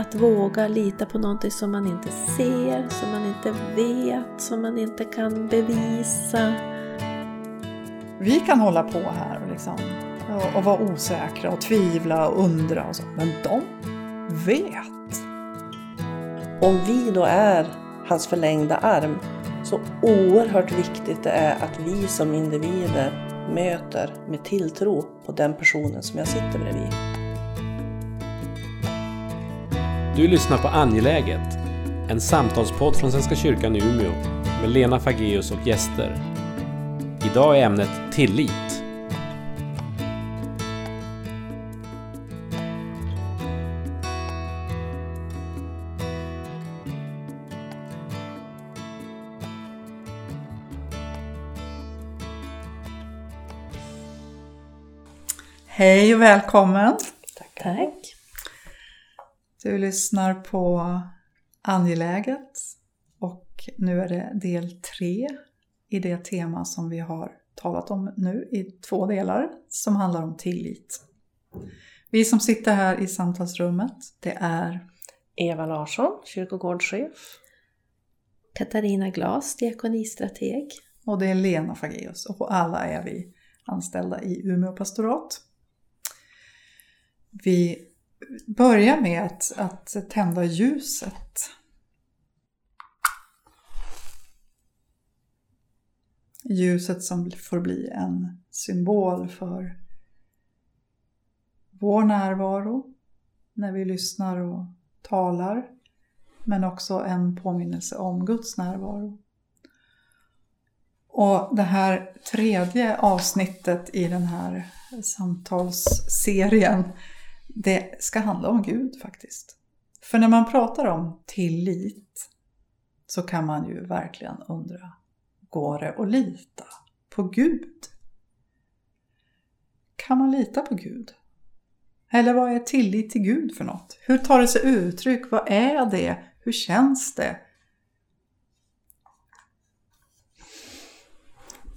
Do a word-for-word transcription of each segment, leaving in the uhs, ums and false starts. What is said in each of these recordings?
att våga lita på någonting som man inte ser, som man inte vet, som man inte kan bevisa. Vi kan hålla på här och, liksom, och, och vara osäkra och tvivla och undra och så, men de vet. Om vi då är hans förlängda arm, så oerhört viktigt det är att vi som individer möter med tilltro på den personen som jag sitter bredvid. Du lyssnar på Angeläget, en samtalspodd från Svenska kyrkan i Umeå med Lena Fageus och gäster. Idag är ämnet tillit. Hej och välkommen. Tack. Tack. Du lyssnar på Angeläget och nu är det del tre i det tema som vi har talat om nu i två delar som handlar om tillit. Vi som sitter här i samtalsrummet, det är Eva Larsson, kyrkogårdschef, Katarina Glas, diakonistrateg, och det är Lena Fageus, och alla är vi anställda i Umeå Pastorat. Vi börjar med att, att tända ljuset. Ljuset som får bli en symbol för vår närvaro när vi lyssnar och talar, men också en påminnelse om Guds närvaro. Och det här tredje avsnittet i den här samtalsserien, det ska handla om Gud faktiskt. För när man pratar om tillit så kan man ju verkligen undra, går det att lita på Gud? Kan man lita på Gud? Eller vad är tillit till Gud för något? Hur tar det sig uttryck? Vad är det? Hur känns det?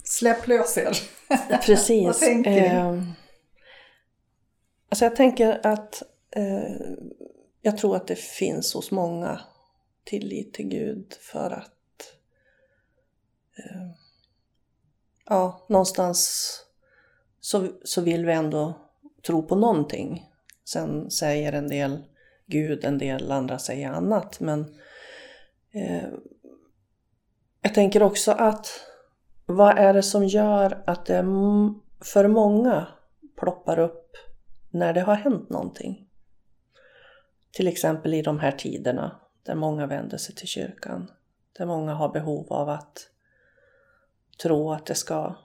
Släpp lös er. Precis. Vad tänker ni? Eh... Alltså jag tänker att eh, jag tror att det finns hos många tillit till Gud för att eh, ja, någonstans så, så vill vi ändå tro på någonting. Sen säger en del Gud, en del andra säger annat. Men eh, jag tänker också att vad är det som gör att det för många ploppar upp när det har hänt någonting. Till exempel i de här tiderna där många vänder sig till kyrkan. Där många har behov av att tro att det ska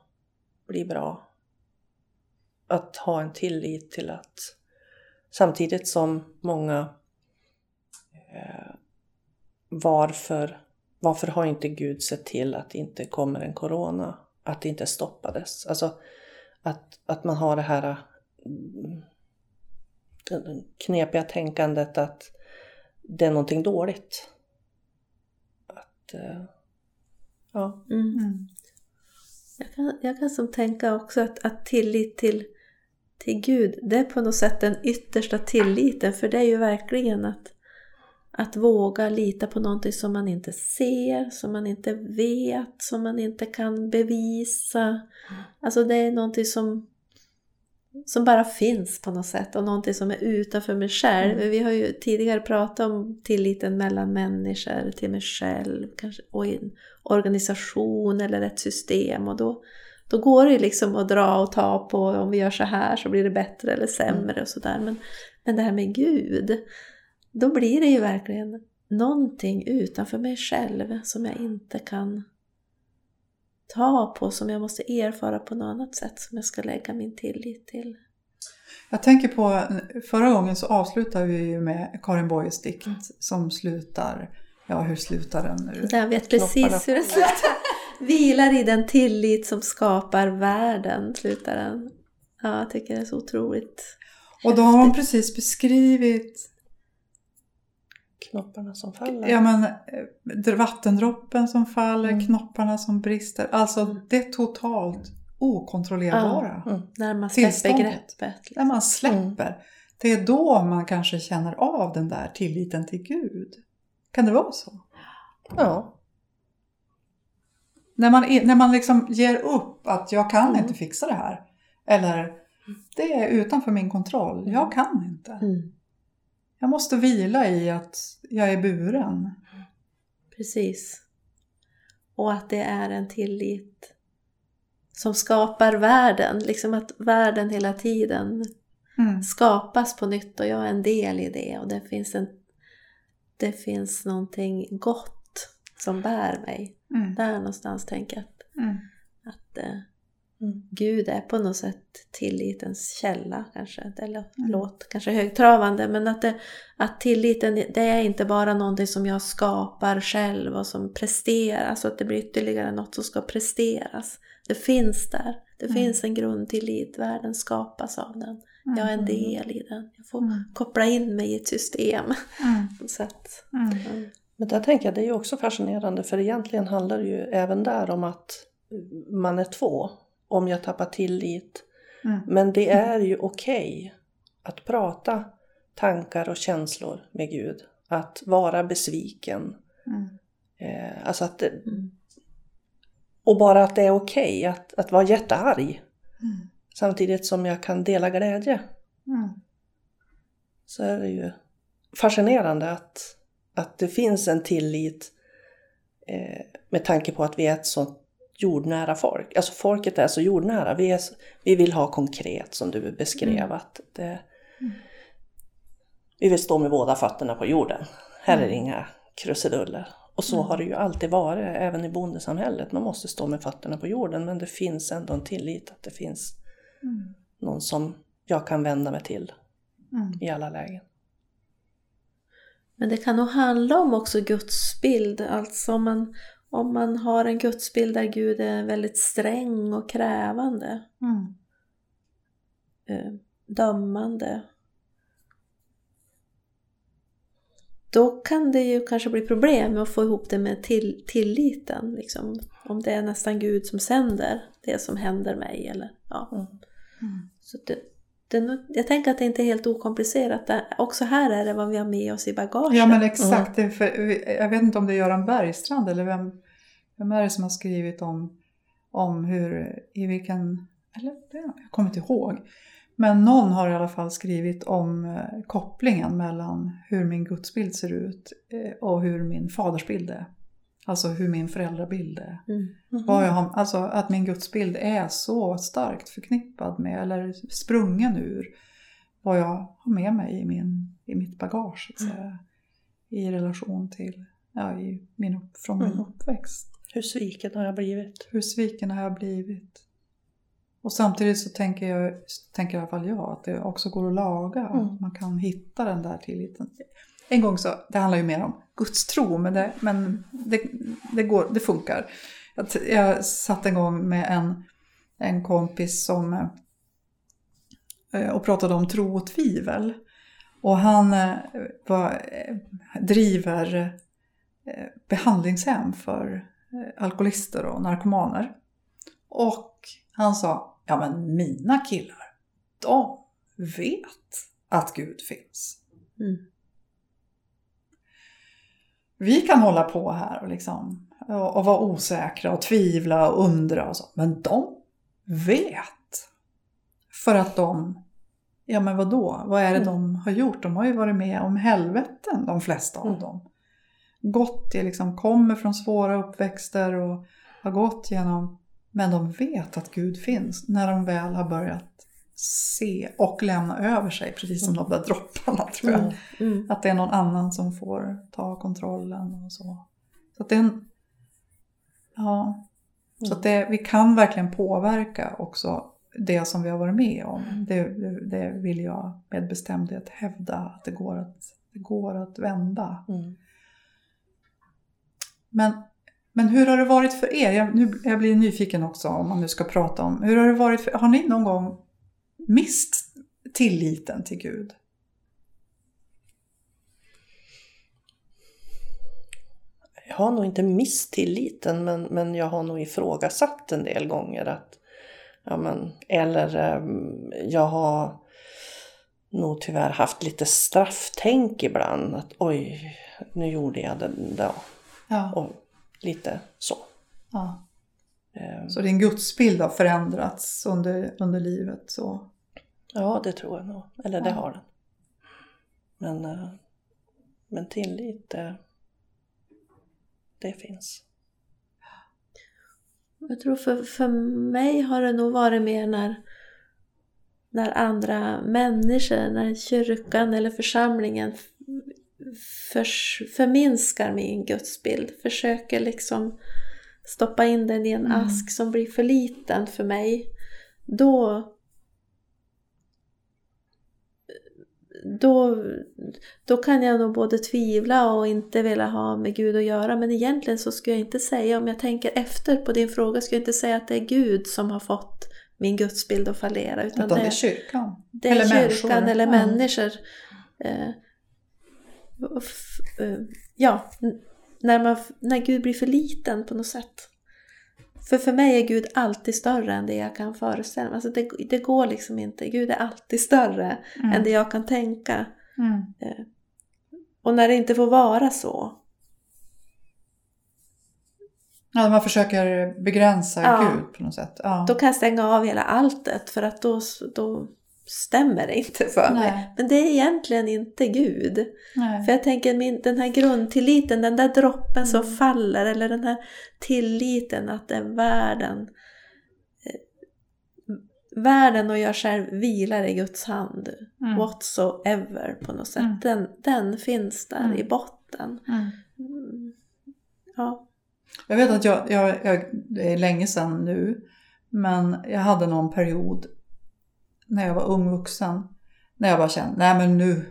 bli bra. Att ha en tillit till att, samtidigt som många, eh, varför, varför har inte Gud sett till att det inte kommer en corona? Att det inte stoppades. Alltså att, att man har det här det knepiga tänkandet att det är någonting dåligt. Att, ja. Mm. Jag kan, jag kan som tänka också att, att tillit till, till Gud, det är på något sätt den yttersta tilliten. För det är ju verkligen att, att våga lita på någonting som man inte ser, som man inte vet, som man inte kan bevisa. Alltså det är någonting som Som bara finns på något sätt. Och någonting som är utanför mig själv. Mm. Vi har ju tidigare pratat om tilliten mellan människor. Till mig själv. Kanske, och i en organisation eller ett system. Och då, då går det liksom att dra och ta på. Om vi gör så här så blir det bättre eller sämre. Mm. Och så där. Men, men det här med Gud. Då blir det ju verkligen någonting utanför mig själv. Som jag inte kan ta på, som jag måste erfara på något annat sätt, som jag ska lägga min tillit till. Jag tänker på, förra gången så avslutar vi ju med Karin Boyes dikt som slutar, ja hur slutar den nu? Jag vet precis hur den slutar. Vilar i den tillit som skapar världen, slutar den. Ja, jag tycker det är så otroligt. Och då har hon precis beskrivit knopparna som faller. Ja, men vattendroppen som faller, mm. knopparna som brister. Alltså det är totalt okontrollerbara. Mm. Mm. När man släpper greppet. Liksom. När man släpper. Mm. Det är då man kanske känner av den där tilliten till Gud. Kan det vara så? Ja. När man, när man liksom ger upp att jag kan mm. inte fixa det här. Eller det är utanför min kontroll. Jag kan inte. Mm. Jag måste vila i att jag är buren. Precis. Och att det är en tillit som skapar världen. Liksom att världen hela tiden mm. skapas på nytt. Och jag är en del i det. Och det finns, en, det finns någonting gott som bär mig. Mm. Där någonstans tänker jag att, mm. att eh, mm. Gud är på något sätt tillitens källa kanske. Det låter mm. kanske högtravande, men att, det, att tilliten, det är inte bara någonting som jag skapar själv och som presteras, och att det blir ytterligare något som ska presteras. Det finns där. Det mm. finns en grundtillit. Världen skapas av den. Mm. Jag är en del i den. Jag får mm. koppla in mig i ett system. Mm. Så att, mm. ja. Men där tänker jag, det är ju också fascinerande, för egentligen handlar det ju även där om att man är två, om jag tappar tillit. Mm. Men det är ju okej att prata tankar och känslor med Gud. Att vara besviken. Mm. Eh, alltså att, och bara att det är okej att, att vara jättearg. Mm. Samtidigt som jag kan dela glädje. Mm. Så är det ju fascinerande att... Att det finns en tillit eh, med tanke på att vi är ett så jordnära folk. Alltså folket är så jordnära. Vi, är så, vi vill ha konkret, som du beskrev. Mm. Att det, mm. vi vill stå med båda fötterna på jorden. Här mm. är det inga krusiduller. Och så mm. har det ju alltid varit, även i bondesamhället. Man måste stå med fötterna på jorden. Men det finns ändå en tillit att det finns mm. någon som jag kan vända mig till mm. i alla lägen. Men det kan nog handla om också gudsbild. Alltså om man, om man har en gudsbild där Gud är väldigt sträng och krävande. Mm. Dömande. Då kan det ju kanske bli problem med att få ihop det med till, tilliten. Liksom. Om det är nästan Gud som sänder det som händer mig. Eller, ja. mm. Mm. Så det... Det, jag tänker att det inte är helt okomplicerat. Det, också här är det vad vi har med oss i bagaget. Ja, men exakt. Mm. För, jag vet inte om det är Göran Bergstrand eller vem, vem är det som har skrivit om, om hur, i vilken, eller jag kommer inte ihåg. Men någon har i alla fall skrivit om kopplingen mellan hur min gudsbild ser ut och hur min fadersbild är. Alltså hur min föräldrabild är. Mm. Mm-hmm. Vad jag har, alltså att min gudsbild är så starkt förknippad med, eller sprungen ur, vad jag har med mig i, min, i mitt bagage. Så mm. I relation till, ja, i min, från mm. min uppväxt. Hur sviken har jag blivit? Hur sviken har jag blivit? Och samtidigt så tänker jag, tänker i alla fall jag, att det också går att laga. Mm. Att man kan hitta den där tilliten. En gång så, det handlar ju mer om Guds tro, men det, men det, det, går, det funkar. Jag, jag satt en gång med en, en kompis som eh, och pratade om tro och tvivel. Och han eh, var, driver eh, behandlingshem för eh, alkoholister och narkomaner. Och han sa, ja men mina killar, de vet att Gud finns. Mm. Vi kan hålla på här och, liksom, och, och vara osäkra och tvivla och undra och så. Men de vet. För att de, ja men vadå? Vad är det mm. de har gjort? De har ju varit med om helveten, de flesta av mm. dem. Gått i, liksom, kommer från svåra uppväxter och har gått genom. Men de vet att Gud finns när de väl har börjat se och lämna över sig, precis som de där dropparna, tror jag. Mm. Mm. Att det är någon annan som får ta kontrollen och så. Så att det är en, ja, mm. så att det, vi kan verkligen påverka också det som vi har varit med om. Mm. Det, det, det vill jag med bestämdhet hävda, att det går att, det går att vända. Mm. Men Men hur har det varit för er? Jag, nu, jag blir nyfiken också, om man nu ska prata om. Hur har det varit för, har ni någon gång mist tilliten till Gud? Jag har nog inte mist tilliten, men, men jag har nog ifrågasatt en del gånger. Att, ja men, eller jag har nog tyvärr haft lite strafftänk ibland. Att oj, nu gjorde jag det då. Ja. Och lite så. Ja. Um, så din gudsbild har förändrats under, under livet? Så. Ja, det tror jag nog. Eller det ja. har den. Men, men tillit, det, det finns. Jag tror för, för mig har det nog varit mer när, när andra människor, när kyrkan eller församlingen för, förminskar min gudsbild. Försöker liksom stoppa in den i en mm. ask som blir för liten för mig. Då... Då, då kan jag nog både tvivla och inte vilja ha med Gud att göra. Men egentligen så skulle jag inte säga, om jag tänker efter på din fråga, skulle jag inte säga att det är Gud som har fått min gudsbild att fallera. Utan, utan det är kyrkan. Det är eller kyrkan människor. eller människor. Eh, och f, eh, ja, när, man, när Gud blir för liten på något sätt. För för mig är Gud alltid större än det jag kan föreställa mig. Alltså det, det går liksom inte. Gud är alltid större mm. än det jag kan tänka. Mm. Och när det inte får vara så. Ja, man försöker begränsa ja. Gud på något sätt. Ja. Då kan jag stänga av hela alltet. För att då, då stämmer det inte för Nej. mig. Men det är egentligen inte Gud. Nej. För jag tänker min, den här grundtilliten, den där droppen mm. som faller, eller den här tilliten att det är världen världen och jag själv vilar i Guds hand mm. whatsoever på något sätt. Mm. Den, den finns där mm. i botten. Mm. Ja. Jag vet att jag, jag, jag det är länge sedan nu, men jag hade någon period när jag var ung vuxen, när jag bara kände, nej men nu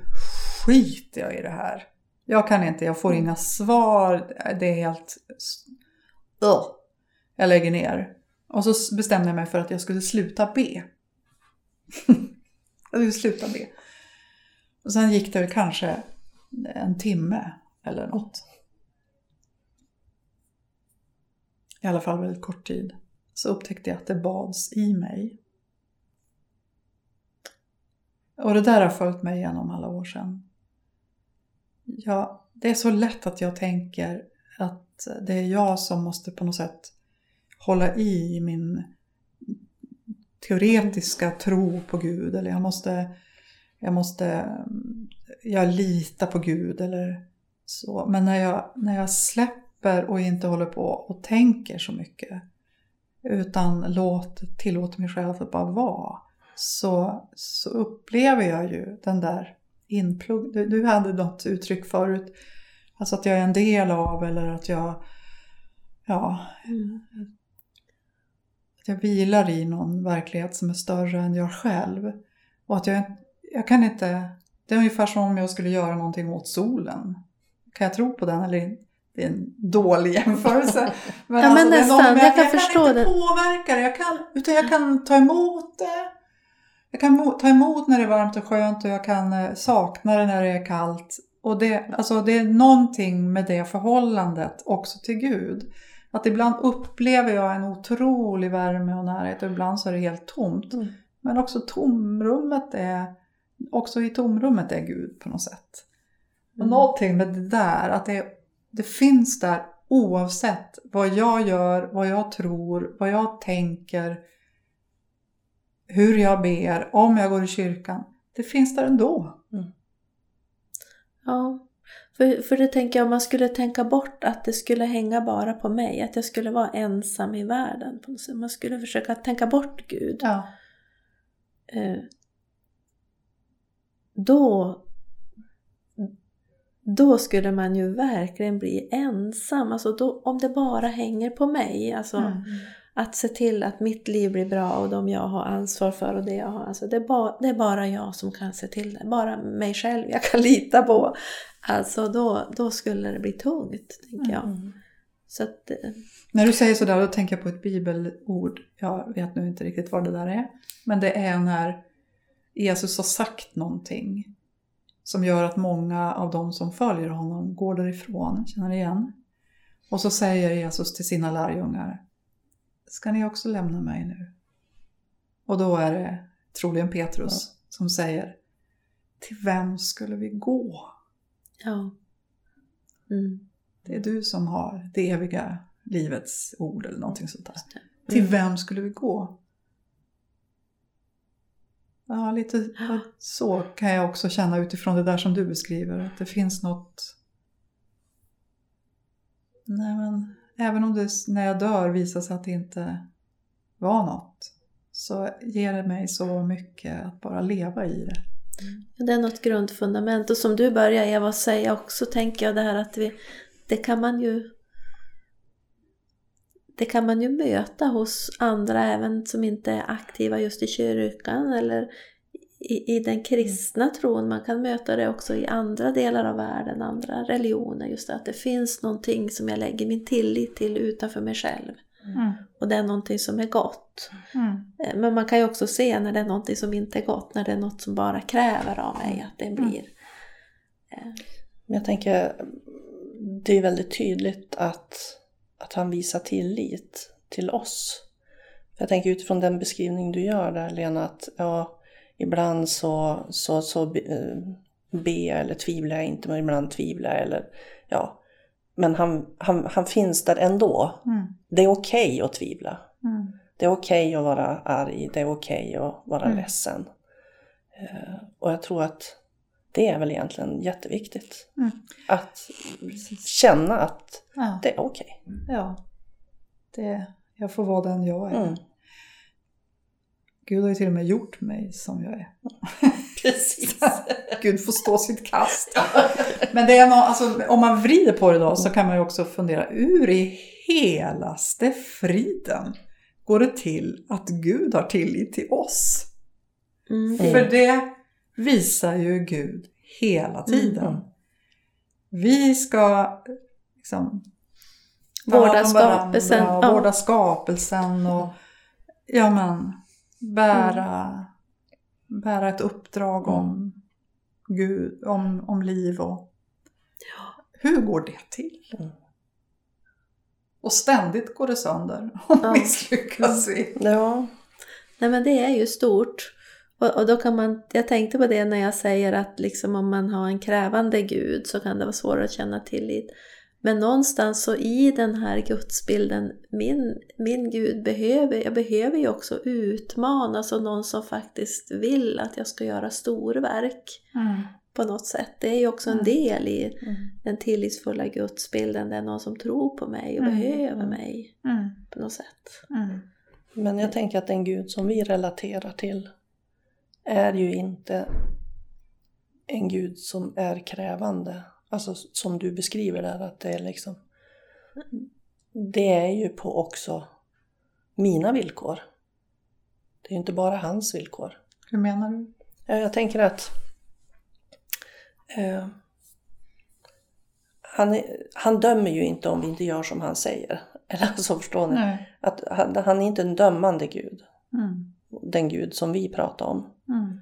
skiter jag i det här. Jag kan inte, jag får inga svar. Det är helt... Ugh. Jag lägger ner. Och så bestämde jag mig för att jag skulle sluta be. jag skulle sluta be. Och sen gick det kanske en timme eller något. I alla fall väldigt kort tid. Så upptäckte jag att det bads i mig. Och det där har följt mig genom alla år sedan. Ja, det är så lätt att jag tänker att det är jag som måste på något sätt hålla i min teoretiska tro på Gud. Eller jag måste, jag måste jag litar på Gud eller så. Men när jag, när jag släpper och inte håller på och tänker så mycket. Utan låt, tillåter mig själv att bara vara. Så, så upplever jag ju den där inplugg... Du, du hade något uttryck förut. Alltså att jag är en del av, eller att jag... Ja. Mm. Att jag vilar i någon verklighet som är större än jag själv. Och att jag, jag kan inte... Det är ungefär som om jag skulle göra någonting åt solen. Kan jag tro på den eller inte? Det är en dålig jämförelse. Men, ja, men alltså, nästan, det är någon, jag kan, jag kan förstå inte det. Påverka det. Jag kan, utan jag kan ta emot det. Jag kan ta emot när det är varmt och skönt, och jag kan sakna det när det är kallt. Och det, alltså det är någonting med det förhållandet också till Gud. Att ibland upplever jag en otrolig värme och närhet, och ibland så är det helt tomt. Mm. Men också tomrummet är, också i tomrummet är Gud på något sätt. Och mm. någonting med det där, att det, det finns där oavsett vad jag gör, vad jag tror, vad jag tänker, hur jag ber, om jag går i kyrkan. Det finns där ändå. Mm. Ja, för, för det tänker jag, om man skulle tänka bort att det skulle hänga bara på mig. Att jag skulle vara ensam i världen. Man skulle försöka tänka bort Gud. Ja. Då, då skulle man ju verkligen bli ensam. Alltså då, om det bara hänger på mig. Alltså... Mm. Att se till att mitt liv blir bra och de jag har ansvar för och det jag har. Alltså det, är ba, det är bara jag som kan se till det. Bara mig själv jag kan lita på. Alltså då, då skulle det bli tungt, tänker jag. Mm. Så att, när du säger sådär, då tänker jag på ett bibelord. Jag vet nu inte riktigt vad det där är. Men det är när Jesus har sagt någonting som gör att många av de som följer honom går därifrån. Känner igen? Och så säger Jesus till sina lärjungar: ska ni också lämna mig nu? Och då är det troligen Petrus ja. som säger: till vem skulle vi gå? Ja. Mm. Det är du som har det eviga livets ord eller någonting sånt där. Mm. Till vem skulle vi gå? Ja, lite så kan jag också känna utifrån det där som du beskriver. Att det finns något... Nej, men även om det när jag dör visar sig att det inte var något, så ger det mig så mycket att bara leva i det. Mm. Det är något grundfundament. Och som du börjar, Eva, säga också, tänker jag det här att vi, det kan man ju det kan man ju möta hos andra även som inte är aktiva just i kyrkan eller i, i den kristna mm. tron. Man kan möta det också i andra delar av världen, andra religioner, just att det finns någonting som jag lägger min tillit till utanför mig själv. Mm. Och det är någonting som är gott. Mm. Men man kan ju också se när det är någonting som inte är gott, när det är något som bara kräver av mig att det blir. Mm. Men jag tänker, det är väldigt tydligt att, att han visar tillit till oss. Jag tänker utifrån den beskrivning du gör där, Lena, att ja, ibland så, så, så ber eller tvivlar jag inte, men ibland tvivlar jag eller ja. Men han, han, han finns där ändå. Mm. Det är okej att tvivla. Mm. Det är okej att vara arg. Det är okej att vara mm. ledsen. Uh, och jag tror att det är väl egentligen jätteviktigt. Mm. Att Precis. Känna att ja. Det är okej. Ja, det, jag får vara den jag är. Mm. Gud har ju till och med gjort mig som jag är. Precis. Gud får stå sitt kast. Men det är någon, alltså, om man vrider på det då så kan man ju också fundera, ur i helaste friden går det till att Gud har tillit till oss? Mm. För det visar ju Gud hela tiden. Mm. Vi ska liksom vårda skapelsen. Ja, vårda skapelsen och ja men... Bära, mm. bära ett uppdrag om Gud, om, om liv och ja. Hur går det till? Mm. Och ständigt går det sönder om ja. Misslyckas vi. Ja, nej men det är ju stort. Och, och då kan man, jag tänkte på det när jag säger att liksom om man har en krävande Gud så kan det vara svårt att känna tillit. Men någonstans så i den här gudsbilden, min, min Gud behöver, jag behöver ju också utmanas av någon som faktiskt vill att jag ska göra storverk mm. på något sätt. Det är ju också en del i mm. den tillitsfulla gudsbilden, det är någon som tror på mig och mm. behöver mig mm. på något sätt. Mm. Men jag tänker att den Gud som vi relaterar till är ju inte en Gud som är krävande. Alltså som du beskriver där, att det är liksom, det är ju på också mina villkor. Det är ju inte bara hans villkor. Hur menar du? Jag tänker att eh, han, är, han dömer ju inte om vi inte gör som han säger. Eller alltså, förstår ni? Nej. Att han, han är inte en dömande Gud. Mm. Den Gud som vi pratar om. Mm.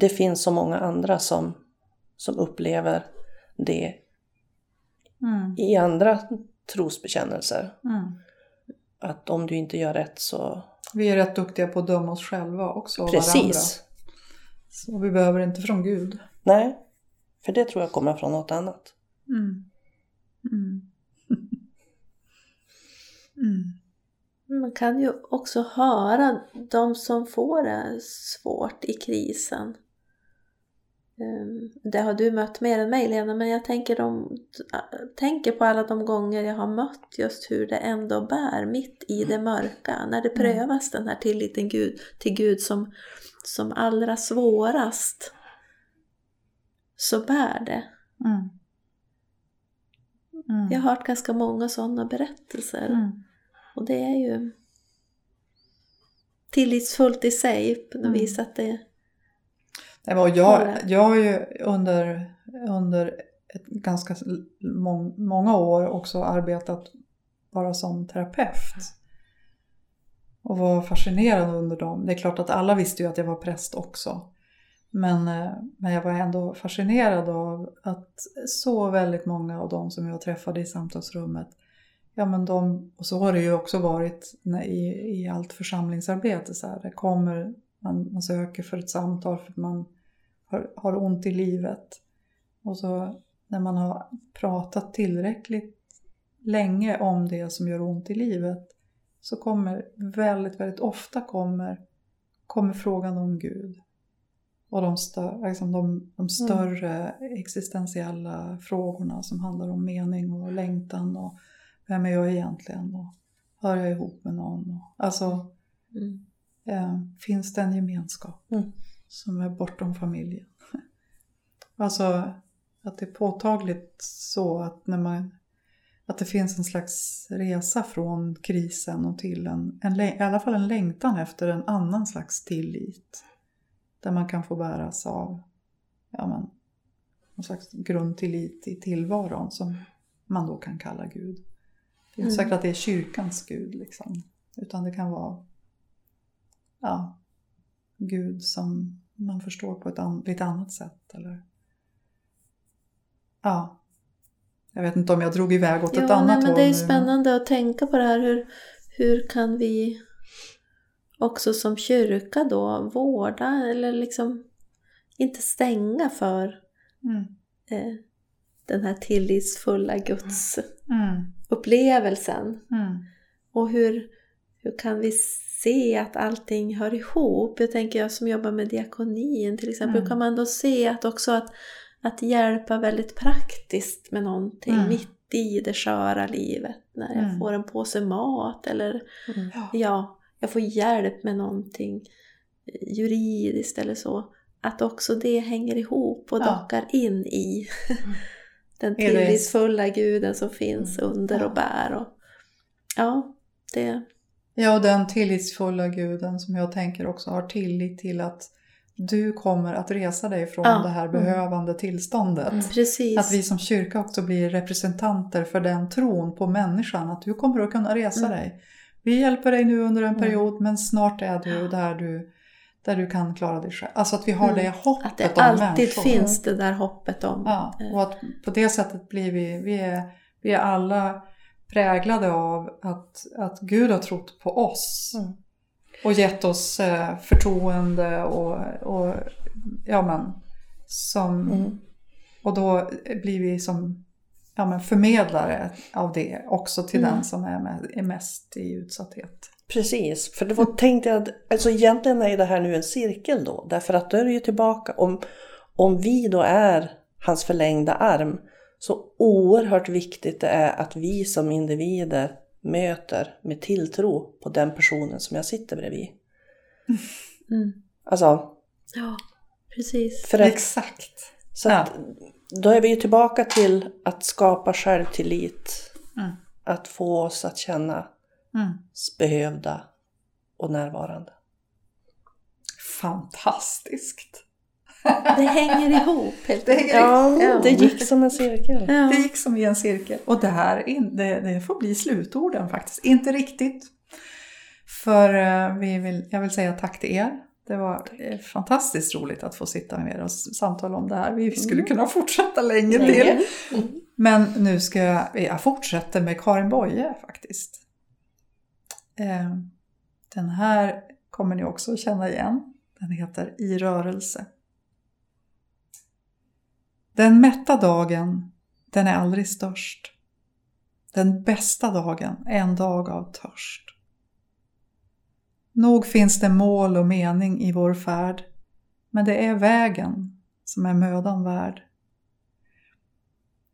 Det finns så många andra som, som upplever det mm. i andra trosbekännelser mm. att om du inte gör rätt så... Vi är rätt duktiga på att döma oss själva också. Precis. Varandra. Så vi behöver inte från Gud. Nej, för det tror jag kommer från något annat. Mm. Mm. Mm. Man kan ju också höra de som får det svårt i krisen. Det har du mött mer än mig, Lena, men jag tänker, de, tänker på alla de gånger jag har mött just hur det ändå bär mitt i det mörka. När det prövas den här tilliten Gud, till Gud som, som allra svårast, så bär det. Mm. Mm. Jag har hört ganska många sådana berättelser. Mm. Och det är ju tillitsfullt i sig på något vis att det... Jag, jag har ju under, under ett ganska må, många år också arbetat bara som terapeut. Och var fascinerad under dem. Det är klart att alla visste ju att jag var präst också. Men, men jag var ändå fascinerad av att så väldigt många av dem som jag träffade i samtalsrummet. Ja, men de, och så har det ju också varit i, i allt församlingsarbete. Så här, det kommer... Man, man söker för ett samtal för att man har, har ont i livet. Och så när man har pratat tillräckligt länge om det som gör ont i livet, så kommer väldigt, väldigt ofta kommer, kommer frågan om Gud. Och de, stö- liksom de, de större mm. existentiella frågorna som handlar om mening och längtan och vem är jag egentligen och hör jag ihop med någon. Och, alltså mm. eh, finns det en gemenskap mm. som är bortom familjen? Alltså att det är påtagligt så att när man... Att det finns en slags resa från krisen och till en, en, i alla fall en längtan efter en annan slags tillit. Där man kan få bäras av ja, men, någon slags grundtillit i tillvaron som man då kan kalla Gud. Det är inte mm. säkert att det är kyrkans Gud liksom. Utan det kan vara ja, Gud som man förstår på ett an, lite annat sätt. Eller, ja. Jag vet inte om jag drog iväg åt jo, ett annat nej, men håll. Det är spännande att tänka på det här. Hur, hur kan vi också som kyrka då vårda eller liksom inte stänga för mm. eh, den här tillitsfulla Guds mm. upplevelsen. Mm. Och hur, hur kan vi se att allting hör ihop? Jag tänker jag som jobbar med diakonin till exempel. Mm. Hur kan man då se att också att Att hjälpa väldigt praktiskt med någonting mm. mitt i det sköra livet. När jag mm. får en påse mat eller mm. ja, jag får hjälp med någonting juridiskt eller så. Att också det hänger ihop och ja. dockar in i den tillitsfulla guden som finns mm. under och bär. Och, ja, det. Ja, och den tillitsfulla guden som jag tänker också har tillit till att du kommer att resa dig från ah, det här behövande mm. tillståndet. Mm, precis. Att vi som kyrka också blir representanter för den tron på människan. Att du kommer att kunna resa mm. dig. Vi hjälper dig nu under en mm. period, men snart är du där du, där du kan klara dig själv. Alltså att vi har mm. det hoppet om människor. Att det alltid människor. finns det där hoppet om. Ja, och att på det sättet blir vi, vi är, vi är alla präglade av att, att Gud har trott på oss. Mm. Och gett oss förtroende och, och ja men som mm. och då blir vi som ja men förmedlare av det också till mm. den som är, med, är mest i utsatthet. Precis, för då tänkte jag att alltså egentligen är det här nu en cirkel då, därför att då är det ju tillbaka om, om vi då är hans förlängda arm, så oerhört viktigt det är att vi som individer möter med tilltro på den personen som jag sitter bredvid. Mm. Alltså. Ja, precis. För att, exakt. Så ja. att, då är vi ju tillbaka till att skapa självtillit. Mm. Att få oss att känna mm. behövda och närvarande. Fantastiskt. Det hänger ihop helt enkelt. Ja, ja, det gick som en cirkel. Ja. Det gick som i en cirkel. Och det här det, det får bli slutorden faktiskt. Inte riktigt. För vi vill, jag vill säga tack till er. Det var fantastiskt roligt att få sitta med er och samtala om det här. Vi skulle kunna fortsätta länge till. Men nu ska jag, jag fortsätta med Karin Boye faktiskt. Den här kommer ni också känna igen. Den heter I rörelse. Den mätta dagen, den är aldrig störst. Den bästa dagen är en dag av törst. Nog finns det mål och mening i vår färd, men det är vägen som är mödan värd.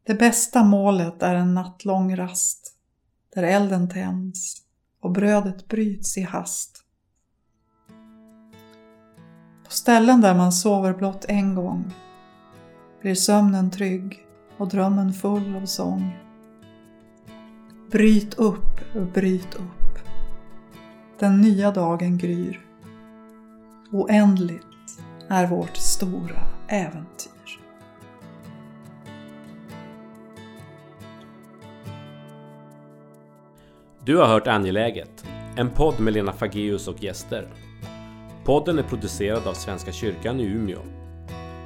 Det bästa målet är en nattlång rast, där elden tänds och brödet bryts i hast. På ställen där man sover blott en gång, blir sömnen trygg och drömmen full av sång. Bryt upp, bryt upp. Den nya dagen gryr. Oändligt är vårt stora äventyr. Du har hört Angeläget, en podd med Lena Fageus och gäster. Podden är producerad av Svenska kyrkan i Umeå.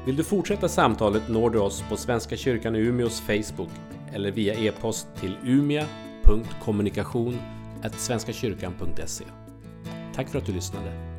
Vill du fortsätta samtalet når du oss på Svenska kyrkan i Umeås Facebook eller via e-post till umea punkt kommunikation snabel-a svenskakyrkan punkt se. Tack för att du lyssnade.